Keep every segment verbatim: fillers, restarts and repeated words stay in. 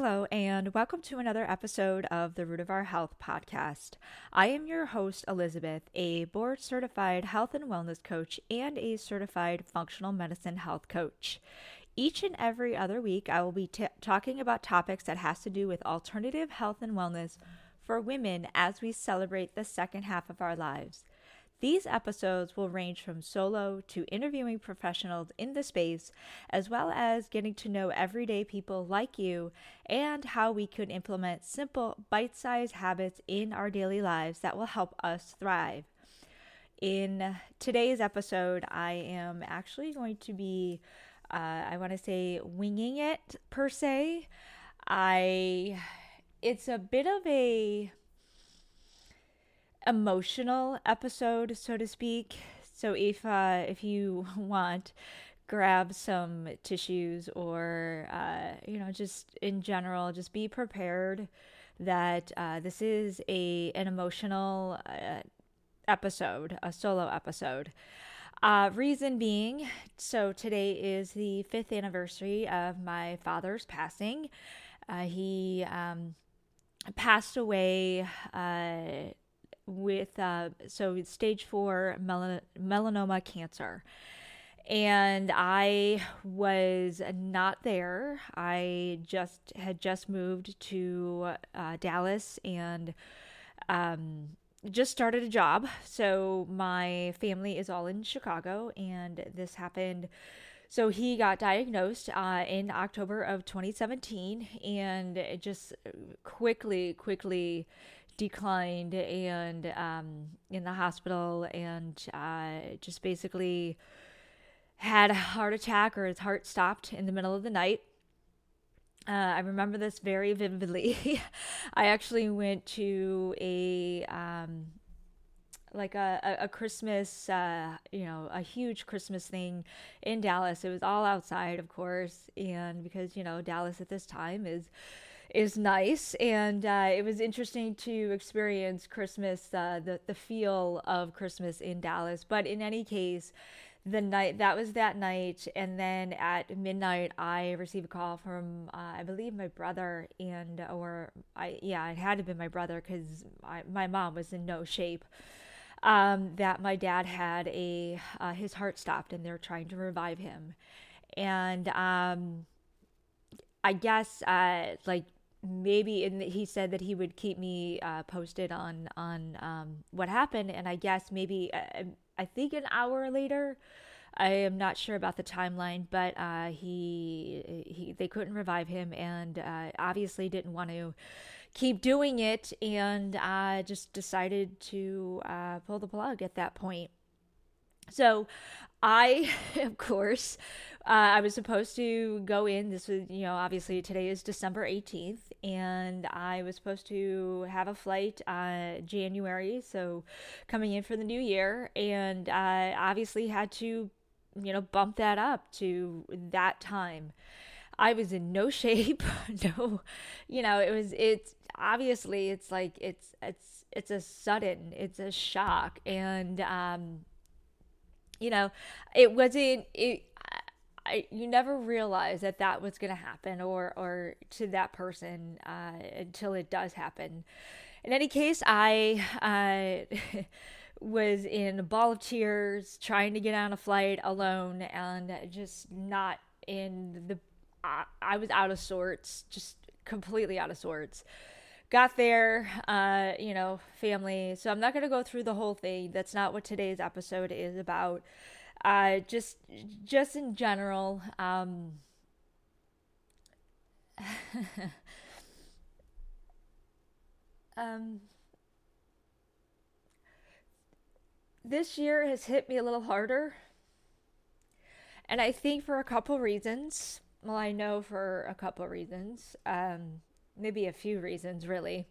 Hello, and welcome to another episode of the Root of Our Health podcast. I am your host, Elizabeth, a board-certified health and wellness coach and a certified functional medicine health coach. Each and every other week, I will be t- talking about topics that has to do with alternative health and wellness for women as we celebrate the second half of our lives. These episodes will range from solo to interviewing professionals in the space, as well as getting to know everyday people like you and how we could implement simple, bite-sized habits in our daily lives that will help us thrive. In today's episode, I am actually going to be, uh, I want to say, winging it per se. I, it's a bit of a emotional episode, so to speak. So if uh, if you want, grab some tissues or uh, you know, just in general, just be prepared that uh, this is a an emotional uh, episode, a solo episode. Uh, reason being, so today is the fifth anniversary of my father's passing. Uh, he um, passed away. Uh, with, uh, so it's stage four melan- melanoma cancer. And I was not there. I just had just moved to uh, Dallas and um, just started a job. So my family is all in Chicago, and this happened. So he got diagnosed uh, in October of twenty seventeen, and it just quickly, quickly declined and um, in the hospital, and uh, just basically had a heart attack, or his heart stopped in the middle of the night. Uh, I remember this very vividly. I actually went to a um, like a, a Christmas, uh, you know, a huge Christmas thing in Dallas. It was all outside, of course, and because, you know, Dallas at this time is is nice, and uh, it was interesting to experience Christmas, uh, the the feel of Christmas in Dallas. But in any case, the night that was that night, and then at midnight, I received a call from uh, I believe my brother, and or I yeah, it had to have been my brother because my mom was in no shape. Um, that my dad had a uh, his heart stopped, and they're trying to revive him, and um, I guess uh, like. Maybe in the, he said that he would keep me uh, posted on on um, what happened, and I guess maybe uh, I think an hour later, I am not sure about the timeline, but uh, he he they couldn't revive him, and uh, obviously didn't want to keep doing it, and uh, just decided to uh, pull the plug at that point. So I, of course, uh, I was supposed to go in. This was, you know, obviously today is December eighteenth, and I was supposed to have a flight uh, January, so coming in for the new year, and I obviously had to, you know, bump that up to that time. I was in no shape, no, you know, it was, it's obviously, it's like, it's, it's, it's a sudden, it's a shock, and, um, you know, it wasn't, it, I, you never realize that that was going to happen or, or to that person uh, until it does happen. In any case, I uh, was in a ball of tears trying to get on a flight alone, and just not in the, I, I was out of sorts, just completely out of sorts. Got there, uh, you know, family. So I'm not going to go through the whole thing. That's not what today's episode is about. Uh, just, just in general, um, um, this year has hit me a little harder, and I think for a couple reasons. Well, I know for a couple reasons. Um. Maybe a few reasons, really.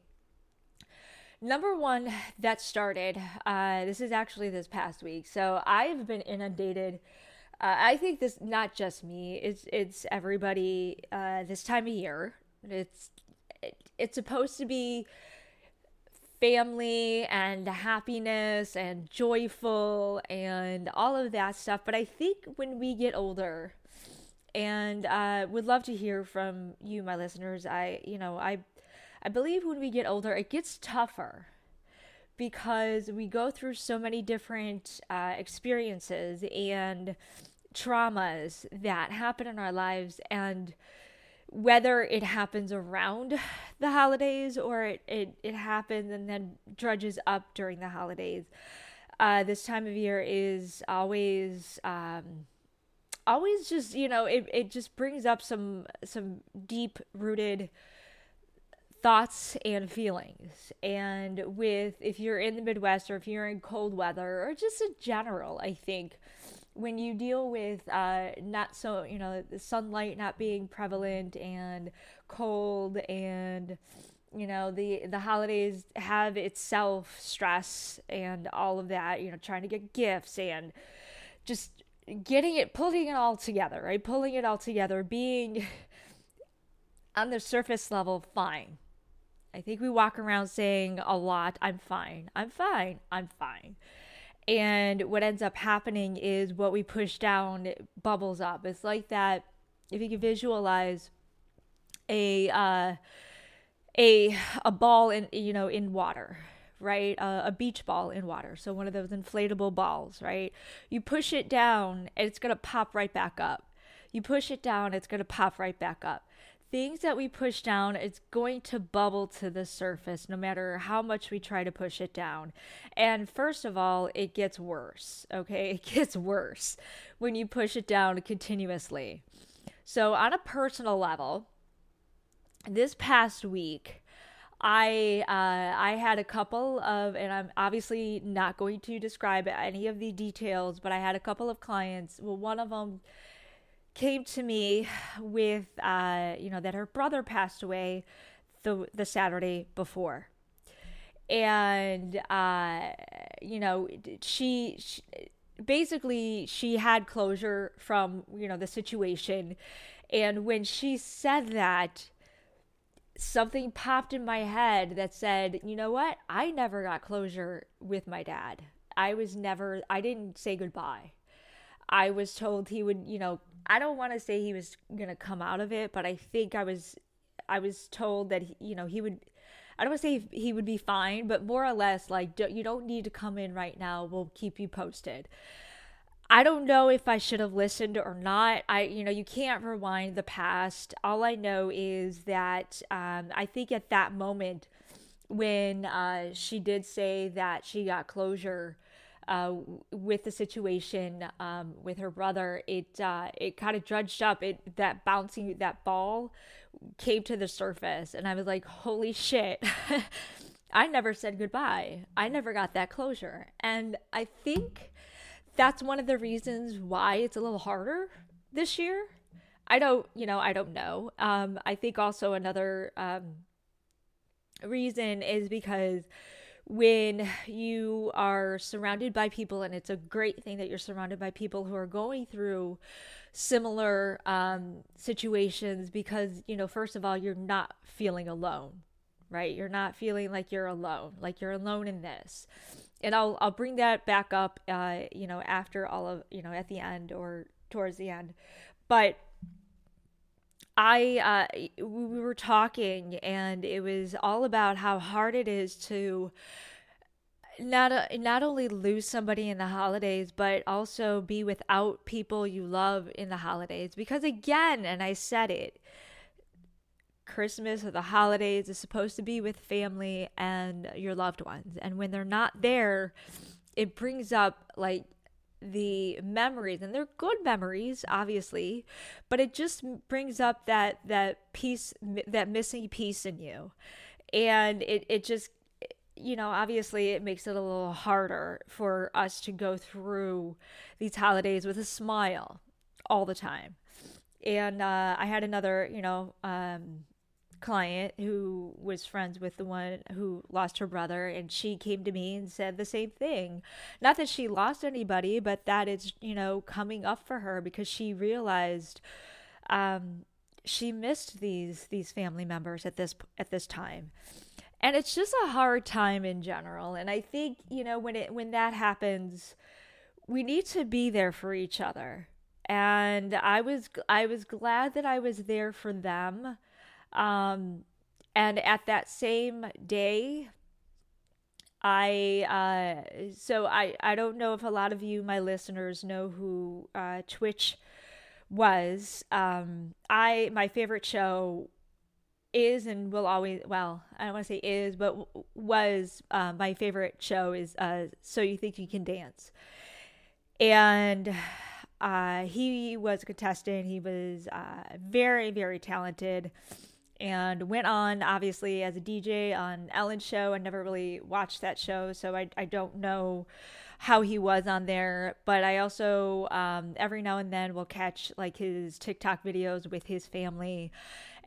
Number one, that started, uh, this is actually this past week. So I've been inundated. Uh, I think this, not just me, it's, it's everybody, uh, this time of year. It's, it, it's supposed to be family and happiness and joyful and all of that stuff. But I think when we get older, And I uh, would love to hear from you, my listeners. I, you know, I, I believe when we get older, it gets tougher because we go through so many different uh, experiences and traumas that happen in our lives. And whether it happens around the holidays or it, it, it happens and then drudges up during the holidays, uh, this time of year is always... Um, always just, you know, it, it just brings up some some deep-rooted thoughts and feelings. And with, if you're in the Midwest or if you're in cold weather or just in general, I think, when you deal with uh, not so, you know, the sunlight not being prevalent and cold and, you know, the, the holidays have itself stress and all of that, you know, trying to get gifts and just... getting it, pulling it all together, right? Pulling it all together, being on the surface level fine. I think we walk around saying a lot, I'm fine, I'm fine, I'm fine. And what ends up happening is what we push down bubbles up. It's like that, if you can visualize a uh, a a ball in, you know, in water, right? Uh, a beach ball in water. So one of those inflatable balls, right? You push it down and it's going to pop right back up. You push it down, it's going to pop right back up. Things that we push down, it's going to bubble to the surface no matter how much we try to push it down. And first of all, it gets worse, okay? It gets worse when you push it down continuously. So on a personal level, this past week, I uh, I had a couple of, and I'm obviously not going to describe any of the details, but I had a couple of clients. Well, one of them came to me with, uh, you know, that her brother passed away the the Saturday before, and uh, you know, she, she basically she had closure from, you know, the situation, and when she said that, something popped in my head that said, you know what? I never got closure with my dad. I was never, I didn't say goodbye. I was told he would, you know, I don't want to say he was going to come out of it, but I think I was, I was told that, he, you know, he would, I don't want to say he would be fine, but more or less like, don't, you don't need to come in right now. We'll keep you posted. I don't know if I should have listened or not. I, you know, you can't rewind the past. All I know is that um, I think at that moment when uh, she did say that she got closure uh, with the situation um, with her brother, it uh, it kind of drudged up. It that bouncing that ball came to the surface, and I was like, "Holy shit!" I never said goodbye. I never got that closure, and I think that's one of the reasons why it's a little harder this year. I don't, you know, I don't know. Um, I think also another um, reason is because when you are surrounded by people, and it's a great thing that you're surrounded by people who are going through similar um, situations, because, you know, first of all, you're not feeling alone, right? You're not feeling like you're alone, like you're alone in this. And I'll I'll bring that back up, uh, you know, after all of, you know, at the end or towards the end. But I, uh, we were talking, and it was all about how hard it is to not uh, not only lose somebody in the holidays, but also be without people you love in the holidays. Because again, and I said it, Christmas or the holidays is supposed to be with family and your loved ones. And when they're not there, it brings up like the memories, and they're good memories, obviously, but it just brings up that, that piece, that missing piece in you. And it, it just, you know, obviously it makes it a little harder for us to go through these holidays with a smile all the time. And uh, I had another, you know, um, client who was friends with the one who lost her brother, and she came to me and said the same thing. Not that she lost anybody, but that it's, you know, coming up for her because she realized um, she missed these these family members at this at this time. And it's just a hard time in general. And I think, you know, when it when that happens, we need to be there for each other. And I was I was glad that I was there for them. Um, and at that same day, I uh, so I, I don't know if a lot of you, my listeners, know who uh, Twitch was. Um, I my favorite show is and will always, well, I don't want to say is, but was uh, my favorite show is uh, So You Think You Can Dance. And uh, he was a contestant. He was uh, very, very talented, and went on, obviously, as a D J on Ellen's show. I never really watched that show, so I, I don't know how he was on there. But I also, um, every now and then, will catch like his TikTok videos with his family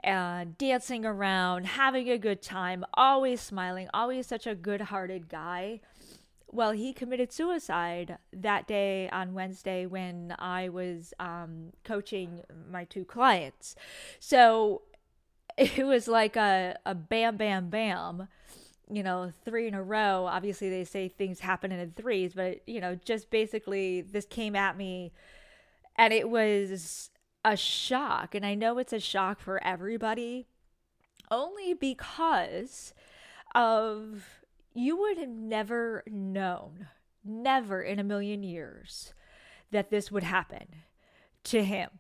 and dancing around, having a good time, always smiling, always such a good-hearted guy. Well, he committed suicide that day on Wednesday when I was um, coaching my two clients. So it was like a, a bam, bam, bam, you know, three in a row. Obviously, they say things happen in threes, but, you know, just basically this came at me, and it was a shock. And I know it's a shock for everybody, only because of you would have never known, never in a million years, that this would happen to him,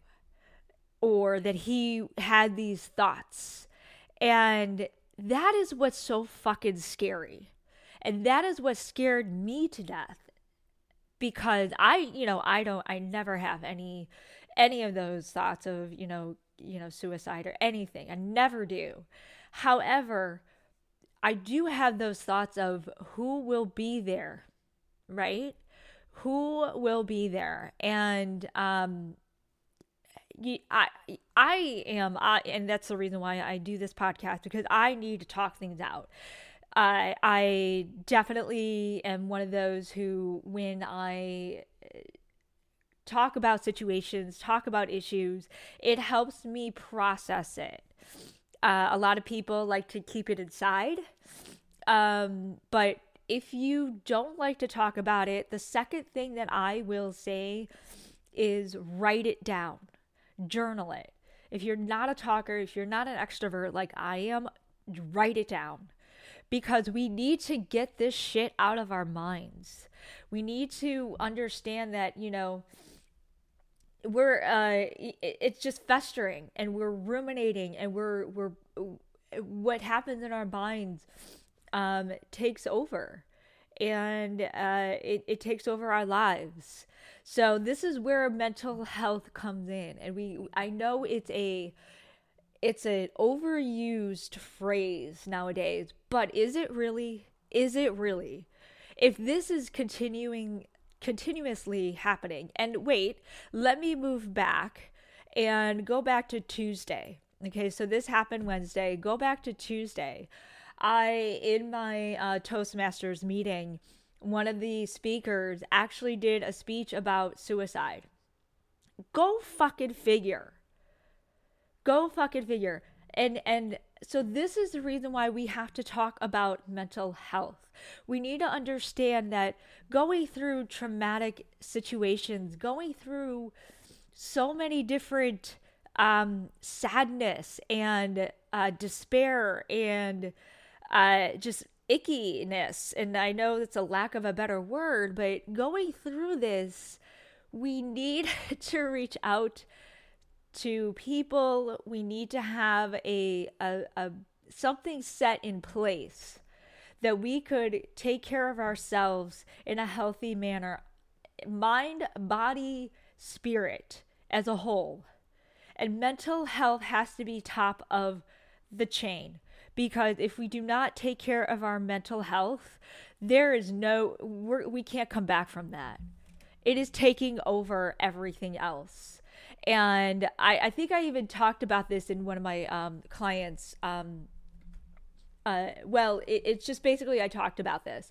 or that he had these thoughts. And that is what's so fucking scary. And that is what scared me to death, because I, you know, I don't, I never have any, any of those thoughts of, you know, you know, suicide or anything. I never do. However, I do have those thoughts of who will be there, right? Who will be there? And, um, I I am, I, and that's the reason why I do this podcast, because I need to talk things out. I uh, I definitely am one of those who, when I talk about situations, talk about issues, it helps me process it. Uh, a lot of people like to keep it inside, um, but if you don't like to talk about it, the second thing that I will say is write it down. Journal it. If you're not a talker, if you're not an extrovert like I am, write it down, because we need to get this shit out of our minds. We need to understand that, you know, we're uh it's just festering, and we're ruminating, and we're we're what happens in our minds um takes over. And uh, it, it takes over our lives. So this is where mental health comes in. And we, I know it's a, it's an overused phrase nowadays, but is it really? Is it really? If this is continuing, continuously happening, and wait, let me move back and go back to Tuesday. Okay, so this happened Wednesday. Go back to Tuesday. I, in my uh, Toastmasters meeting, one of the speakers actually did a speech about suicide. Go fucking figure. Go fucking figure. And, and so this is the reason why we have to talk about mental health. We need to understand that going through traumatic situations, going through so many different um, sadness and uh, despair and Uh, just ickiness, and I know that's a lack of a better word, but going through this, we need to reach out to people. We need to have a, a, a something set in place that we could take care of ourselves in a healthy manner, mind, body, spirit as a whole. And mental health has to be top of the chain. Because if we do not take care of our mental health, there is no, we're, we can't come back from that. It is taking over everything else. And I, I think I even talked about this in one of my um, clients. Um, uh, well, it, it's just basically I talked about this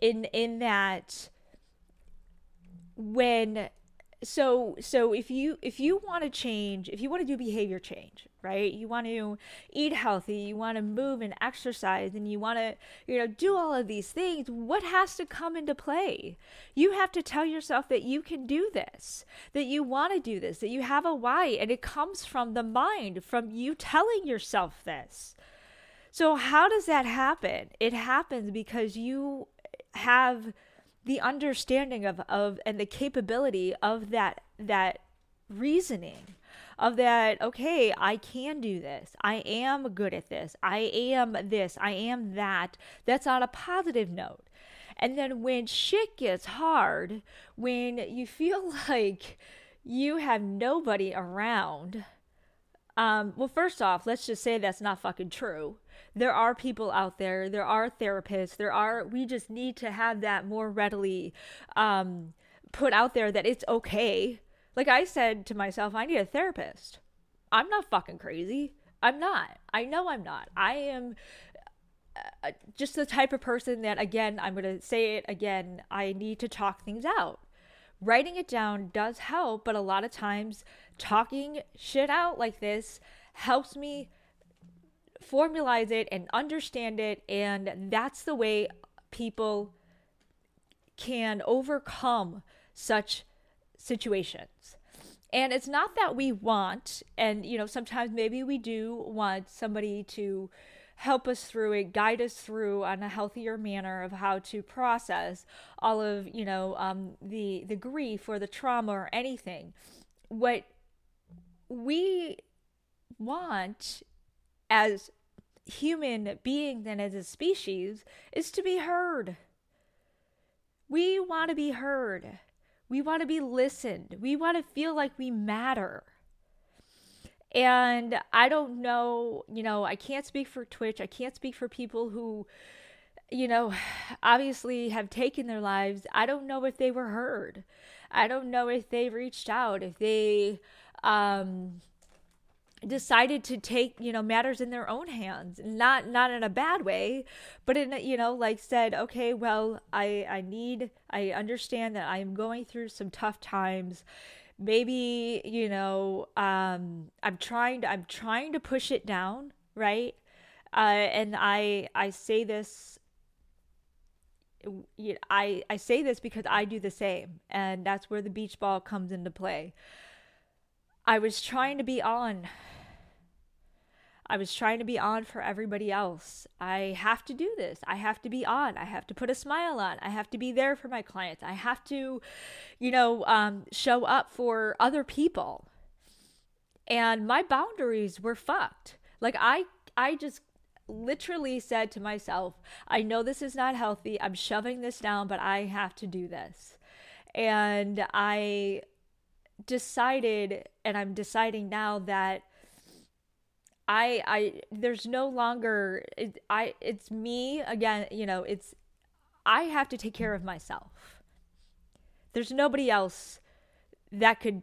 in in that when so so if you if you want to change, if you want to do behavior change, right? You want to eat healthy, you want to move and exercise, and you want to, you know, do all of these things. What has to come into play? You have to tell yourself that you can do this, that you want to do this, that you have a why, and it comes from the mind, from you telling yourself this. So how does that happen? It happens because you have the understanding of, of and the capability of that that reasoning, of that, okay, I can do this. I am good at this. I am this. I am that. That's on a positive note. And then when shit gets hard, when you feel like you have nobody around, um, well, first off, let's just say that's not fucking true. There are people out there, there are therapists, there are, we just need to have that more readily um, put out there that it's okay. Like I said to myself, I need a therapist. I'm not fucking crazy. I'm not. I know I'm not. I am uh, just the type of person that, again, I'm going to say it again, I need to talk things out. Writing it down does help, but a lot of times talking shit out like this helps me formalize it and understand it, and that's the way people can overcome such situations. And it's not that we want, and you know, sometimes maybe we do want somebody to help us through it, guide us through on a healthier manner of how to process all of, you know, um, the the grief or the trauma or anything. What we want as human beings and as a species is to be heard. We want to be heard. We want to be listened. We want to feel like we matter. And I don't know, you know, I can't speak for Twitch. I can't speak for people who, you know, obviously have taken their lives. I don't know if they were heard. I don't know if they reached out, if they, um, decided to take, you know, matters in their own hands, not not in a bad way, but in a, you know, like said, okay, well, I I need, I understand that I'm going through some tough times. Maybe, you know, um, I'm trying to, I'm trying to push it down, right? Uh, and I I say this, I I say this because I do the same, and that's where the beach ball comes into play. I was trying to be on. I was trying to be on for everybody else. I have to do this. I have to be on. I have to put a smile on. I have to be there for my clients. I have to, you know, um, show up for other people. And my boundaries were fucked. Like I, I just literally said to myself, I know this is not healthy. I'm shoving this down, but I have to do this. And I decided, and I'm deciding now that I, I, there's no longer, it, I, it's me again, you know, it's, I have to take care of myself. There's nobody else that could,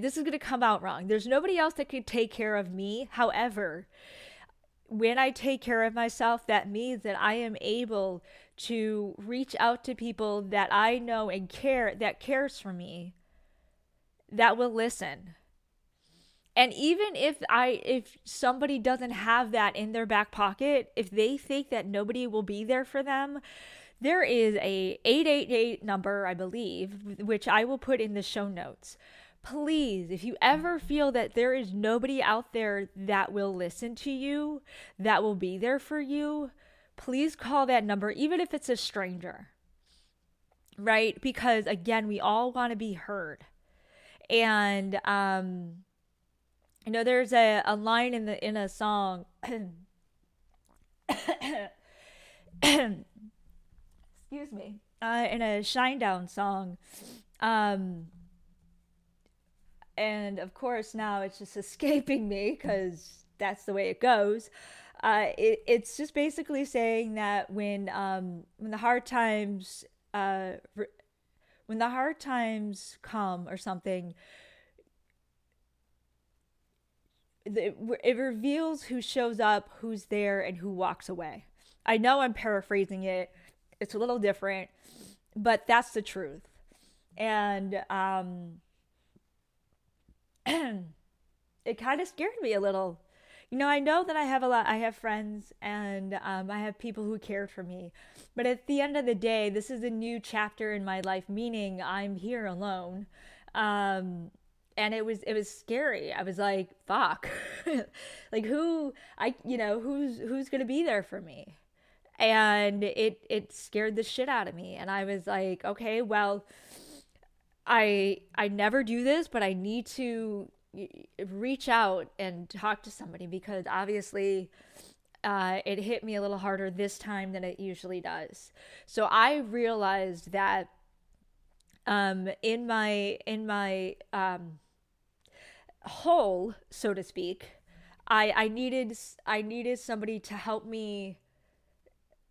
this is going to come out wrong. There's nobody else that could take care of me. However, when I take care of myself, that means that I am able to reach out to people that I know and care, that cares for me, that will listen. And even if I, if somebody doesn't have that in their back pocket, if they think that nobody will be there for them, there is a eight eight eight number, I believe, which I will put in the show notes. Please, if you ever feel that there is nobody out there that will listen to you, that will be there for you, please call that number, even if it's a stranger, right? Because again, we all want to be heard. And, um, you know, there's a, a line in the, in a song, excuse me, uh, in a Shinedown song, um, and of course now it's just escaping me because that's the way it goes. Uh, it, it's just basically saying that when um, when the hard times uh, re- when the hard times come or something, it, it reveals who shows up, who's there, and who walks away. I know I'm paraphrasing it; it's a little different, but that's the truth. And um, it kind of scared me a little. You know, I know that I have a lot, I have friends and um, I have people who care for me. But at the end of the day, this is a new chapter in my life, meaning I'm here alone. Um, and it was, it was scary. I was like, fuck, like who, I, you know, who's, who's going to be there for me? And it, it scared the shit out of me. And I was like, okay, well, I, I never do this, but I need to reach out and talk to somebody, because obviously uh, it hit me a little harder this time than it usually does. So I realized that um, in my in my um, hole, so to speak, I, I needed I needed somebody to help me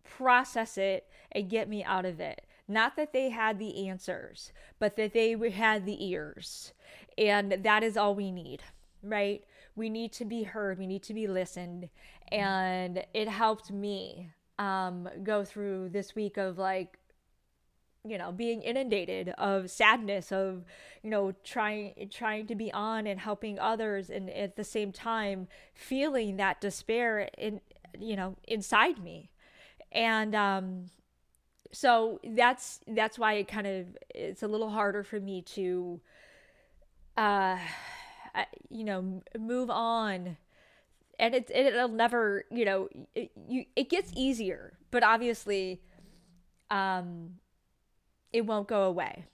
process it and get me out of it. Not that they had the answers, but that they had the ears. And that is all we need, right? We need to be heard. We need to be listened. And it helped me um, go through this week of like, you know, being inundated of sadness, of, you know, trying trying to be on and helping others. And at the same time, feeling that despair in, you know, inside me. And, um, So that's that's why it kind of, it's a little harder for me to, uh, you know, move on. And it, it'll never, you know, it, you, it gets easier. But obviously, um, it won't go away,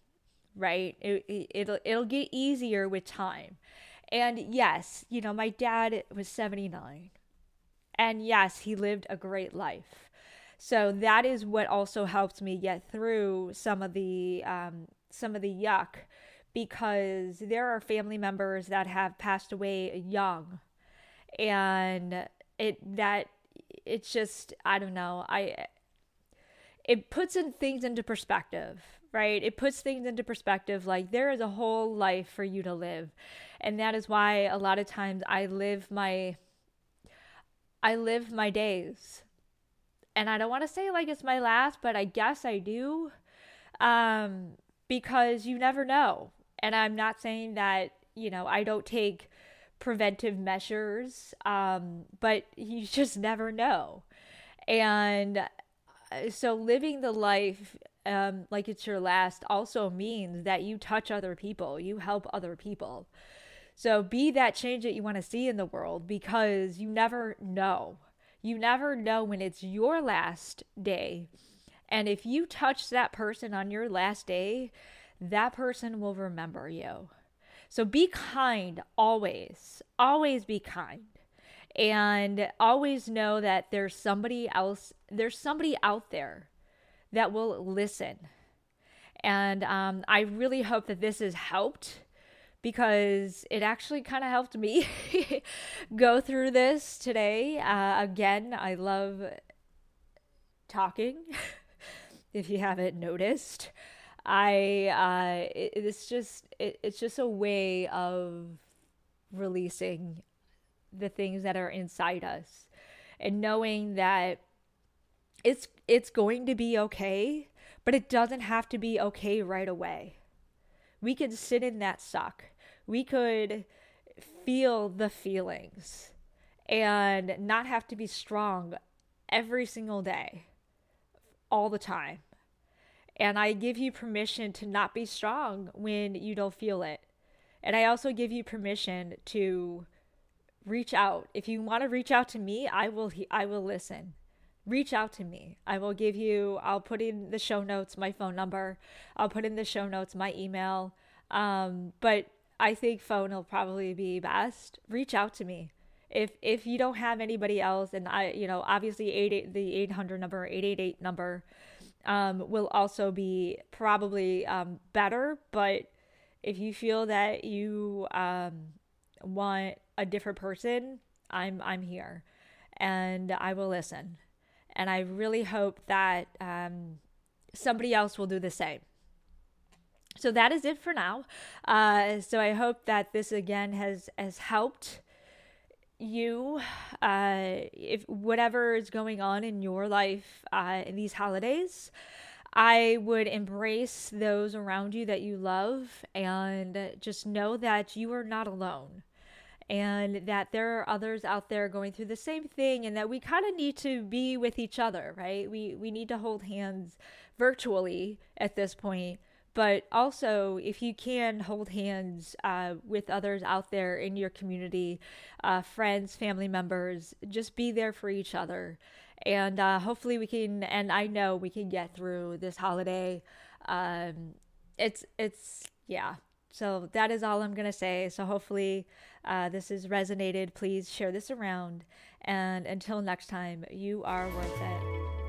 right? It, it, it'll, it'll get easier with time. And yes, you know, my dad was seventy-nine. And yes, he lived a great life. So that is what also helped me get through some of the um, some of the yuck, because there are family members that have passed away young, and it that it's just I don't know I it puts in things into perspective, right? It puts things into perspective. Like, there is a whole life for you to live, and that is why a lot of times I live my I live my days. And I don't want to say like it's my last, but I guess I do, um, because you never know. And I'm not saying that, you know, I don't take preventive measures, um, but you just never know. And so living the life um, like it's your last also means that you touch other people, you help other people. So be that change that you want to see in the world, because you never know. You never know when it's your last day. And if you touch that person on your last day, that person will remember you. So be kind always. Always be kind. And always know that there's somebody else, there's somebody out there that will listen. And um, I really hope that this has helped, because it actually kind of helped me go through this today. Uh, again, I love talking, if you haven't noticed. I uh, it, it's just it, it's just a way of releasing the things that are inside us, and knowing that it's it's going to be okay, but it doesn't have to be okay right away. We could sit in that suck. We could feel the feelings and not have to be strong every single day, all the time. And I give you permission to not be strong when you don't feel it. And I also give you permission to reach out. If you want to reach out to me, I will, I will listen. Reach out to me. I will give you, I'll put in the show notes, my phone number. I'll put in the show notes, my email. Um, but I think phone will probably be best. Reach out to me. If if you don't have anybody else, and I, you know, obviously eight, the eight hundred number, eight eight eight number um, will also be probably um, better. But if you feel that you um, want a different person, I'm I'm here, and I will listen. And I really hope that um, somebody else will do the same. So that is it for now. Uh, so I hope that this again has, has helped you, uh, if whatever is going on in your life uh, in these holidays. I would embrace those around you that you love, and just know that you are not alone, and that there are others out there going through the same thing, and that we kind of need to be with each other, right? We we need to hold hands virtually at this point, but also if you can hold hands uh, with others out there in your community, uh, friends, family members, just be there for each other. And uh, hopefully we can, and I know we can get through this holiday. Um, it's, it's, yeah. So that is all I'm going to say. So hopefully uh, this has resonated. Please share this around. And until next time, you are worth it.